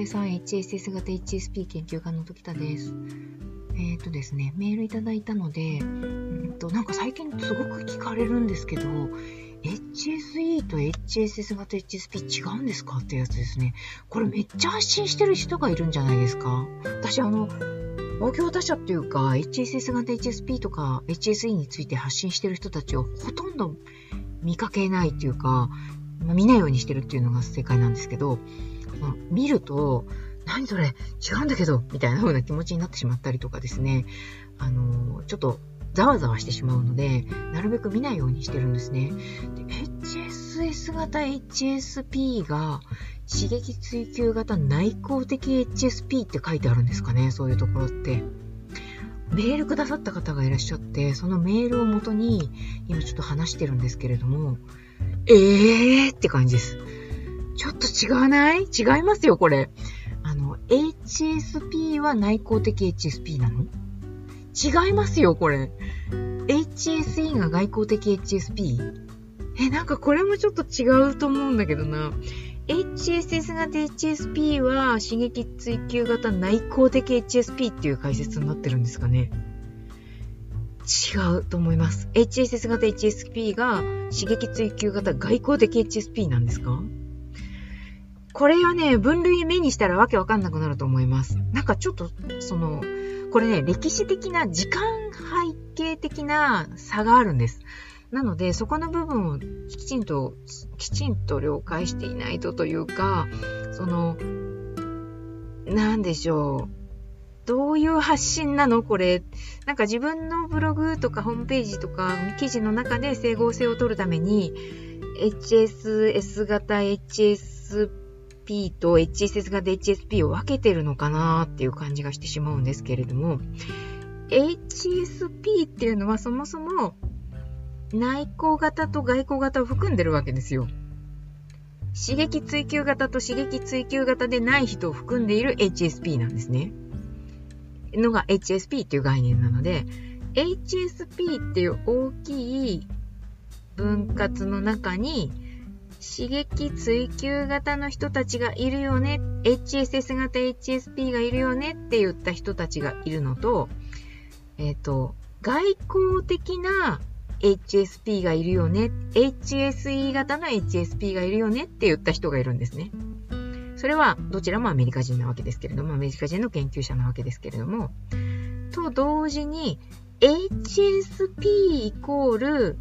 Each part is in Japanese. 井さん HSS 型 HSP 研究家の時田です。ですね、メールいただいたので、なんか最近すごく聞かれるんですけど、HSE と HSS 型 HSP 違うんですかってやつですね。これめっちゃ発信してる人がいるんじゃないですか。私同業他社っていうか HSS 型 HSP とか HSE について発信してる人たちをほとんど見かけないっていうか、見ないようにしてるっていうのが正解なんですけど、見ると何それ違うんだけどみたいな風な気持ちになってしまったりとかですね、ちょっとざわざわしてしまうので、なるべく見ないようにしてるんですね。で、 HSS 型 HSP が刺激追求型内向的 HSP って書いてあるんですかね。そういうところってメールくださった方がいらっしゃって、そのメールを元に今ちょっと話してるんですけれども、って感じです。ちょっと違わない？違いますよ、これ。HSP は内向的 HSP なの？違いますよ、これ。HSE が外向的 HSP？ なんかこれもちょっと違うと思うんだけどな。HSS 型 HSP は刺激追求型内向的 HSP っていう解説になってるんですかね。違うと思います。HSS 型 HSP が刺激追求型外向的 HSP なんですか？これはね、分類目にしたらわけわかんなくなると思います。なんかちょっと、これね、歴史的な時間背景的な差があるんです。なので、そこの部分をきちんと了解していないとというか、なんでしょう。どういう発信なのこれ。なんか自分のブログとかホームページとか記事の中で整合性を取るために、HSS 型 HSPと HSS 型 HSP を分けてるのかなっていう感じがしてしまうんですけれども、 HSP っていうのはそもそも内向型と外向型を含んでるわけですよ。刺激追求型と刺激追求型でない人を含んでいる HSP なんですねのが HSP っていう概念なので、 HSP っていう大きい分割の中に刺激追求型の人たちがいるよね、 HSS 型 HSP がいるよねって言った人たちがいるのと、外交的な HSP がいるよね、 HSE 型の HSP がいるよねって言った人がいるんですね。それはどちらもアメリカ人なわけですけれども、アメリカ人の研究者なわけですけれども、と同時に HSP イコール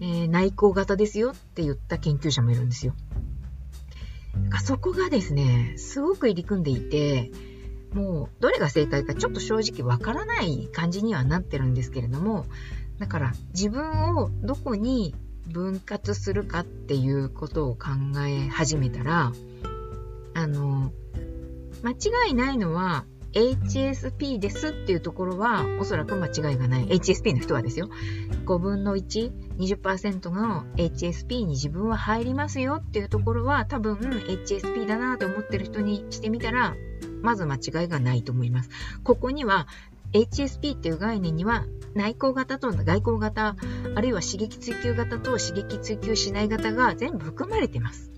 内向型ですよって言った研究者もいるんですよ。そこがですね、すごく入り組んでいて、もうどれが正解かちょっと正直わからない感じにはなってるんですけれども、だから自分をどこに分割するかっていうことを考え始めたら、間違いないのはHSP ですっていうところはおそらく間違いがない。 HSP の人はですよ、5分の 120% の HSP に自分は入りますよっていうところは、多分 HSP だなと思ってる人にしてみたらまず間違いがないと思います。ここには HSP っていう概念には内向型と外向型、あるいは刺激追求型と刺激追求しない型が全部含まれてます。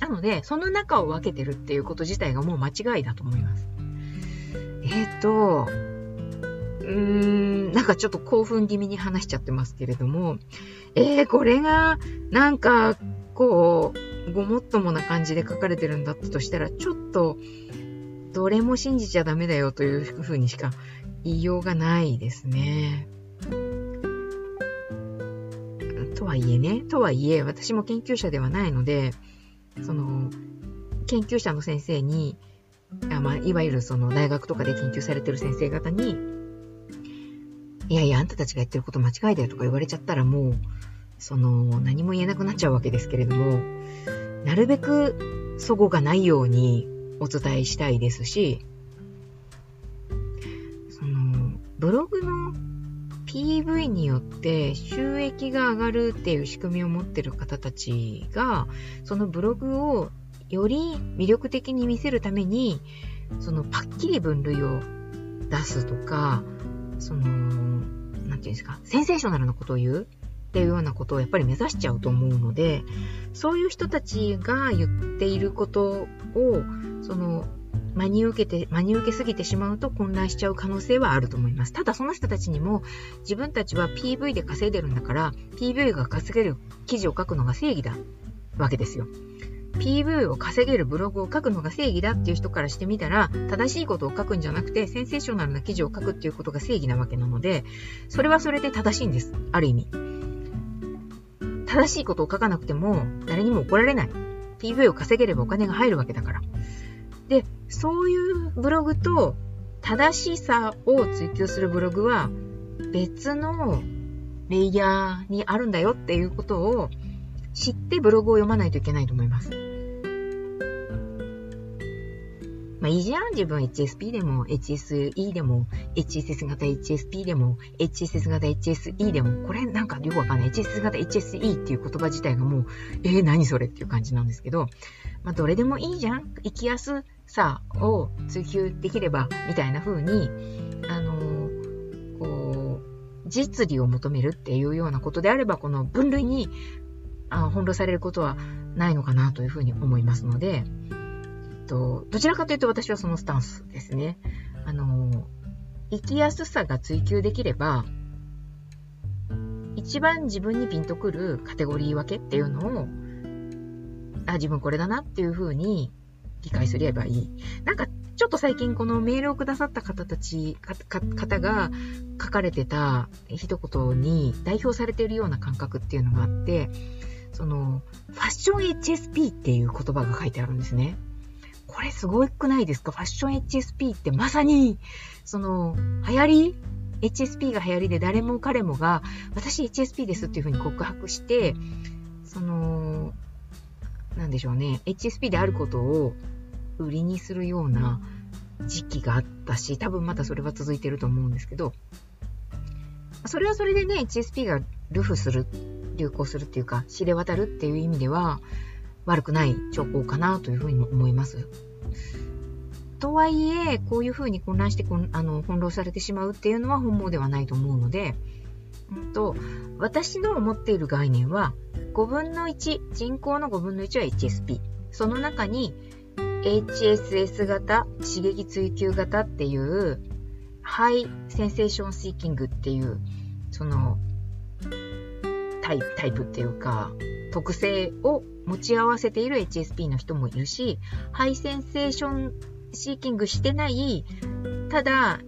なのでその中を分けてるっていうこと自体がもう間違いだと思います。なんかちょっと興奮気味に話しちゃってますけれども、これがなんかこうごもっともな感じで書かれてるんだったとしたら、ちょっとどれも信じちゃダメだよというふうにしか言いようがないですね。とはいえ私も研究者ではないので、研究者の先生にいわゆる大学とかで研究されてる先生方に、いやいやあんたたちが言ってること間違いだよとか言われちゃったら、もう何も言えなくなっちゃうわけですけれども、なるべく齟齬がないようにお伝えしたいですし、ブログの PV によって収益が上がるっていう仕組みを持ってる方たちが、そのブログをより魅力的に見せるためにパッキリ分類を出すとか、なんていうんですか、センセーショナルなことを言う、っていうようなことをやっぱり目指しちゃうと思うので、そういう人たちが言っていることを真に受けすぎてしまうと混乱しちゃう可能性はあると思います。ただその人たちにも自分たちは PV で稼いでるんだから PV が稼げる記事を書くのが正義だわけですよ。PV を稼げるブログを書くのが正義だっていう人からしてみたら、正しいことを書くんじゃなくてセンセーショナルな記事を書くっていうことが正義なわけなので、それはそれで正しいんです。ある意味正しいことを書かなくても誰にも怒られない、 PV を稼げればお金が入るわけだから。で、そういうブログと正しさを追求するブログは別のレイヤーにあるんだよっていうことを知ってブログを読まないといけないと思います。まあ、いいじゃん、自分 HSP でも HSE でも HSS 型 HSP でも HSS 型 HSE でも、これなんかよくわかんない HSS 型 HSE っていう言葉自体がもう何それっていう感じなんですけど、まあ、どれでもいいじゃん、生きやすさを追求できればみたいな風にこう実利を求めるっていうようなことであれば、この分類に翻弄されることはないのかなというふうに思いますので、どちらかというと私はそのスタンスですね。生きやすさが追求できれば一番自分にピンとくるカテゴリー分けっていうのを自分これだなっていうふうに理解すればいい。なんかちょっと最近このメールをくださった方が書かれてた一言に代表されているような感覚っていうのがあって、ファッション HSP っていう言葉が書いてあるんですね。これすごくないですか？ファッション HSP ってまさに流行り HSP が流行りで、誰も彼もが私 HSP ですっていうふうに告白して、なんでしょうね、 HSP であることを売りにするような時期があったし、多分またそれは続いてると思うんですけど、それはそれでね HSP が流行するっていうか知れ渡るっていう意味では悪くない兆候かなというふうにも思います。とはいえこういうふうに混乱して翻弄されてしまうっていうのは本望ではないと思うので、私の思っている概念は5分の1、人口の5分の1は HSP、 その中に HSS 型刺激追求型っていうハイセンセーションシーキングっていうタイプっていうか特性を持ち合わせている HSP の人もいるし、ハイセンセーションシーキングしてないただ、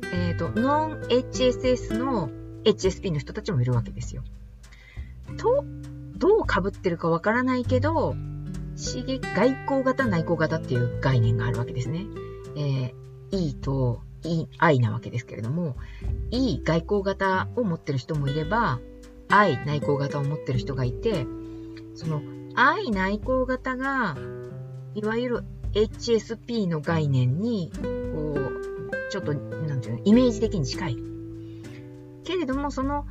ノン HSS の HSP の人たちもいるわけですよ。とどうかぶってるかわからないけど、外交型内向型っていう概念があるわけですね。E と I なわけですけれども、 E 外交型を持ってる人もいれば I 内向型を持ってる人がいて、I 内向型がいわゆる HSP の概念にちょっとなんていうの、イメージ的に近いけれども、その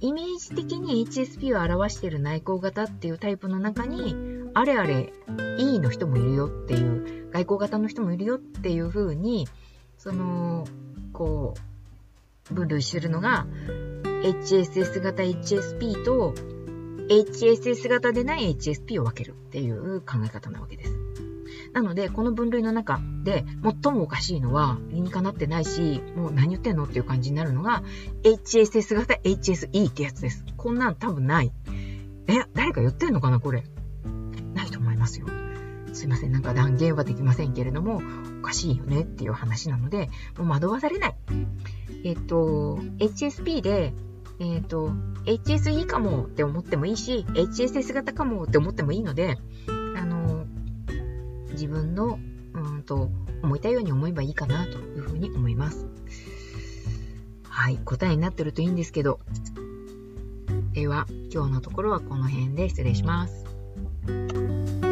イメージ的に HSP を表している内向型っていうタイプの中にあれ E の人もいるよっていう、外向型の人もいるよっていう風に分類するのが HSS 型 HSP と HSS 型でない HSP を分けるっていう考え方なわけです。なのでこの分類の中で最もおかしいのは、理にかなってないし、もう何言ってんのっていう感じになるのが HSS 型 HSE ってやつです。こんなん多分ない。誰か言ってんのかな、これないと思いますよ。すいません、なんか断言はできませんけれども、おかしいよねっていう話なので、もう惑わされない。HSP でHSE かもって思ってもいいし HSS 型かもって思ってもいいので、自分の思いたいように思えばいいかなというふうに思います。はい、答えになってるといいんですけど。では今日のところはこの辺で失礼します。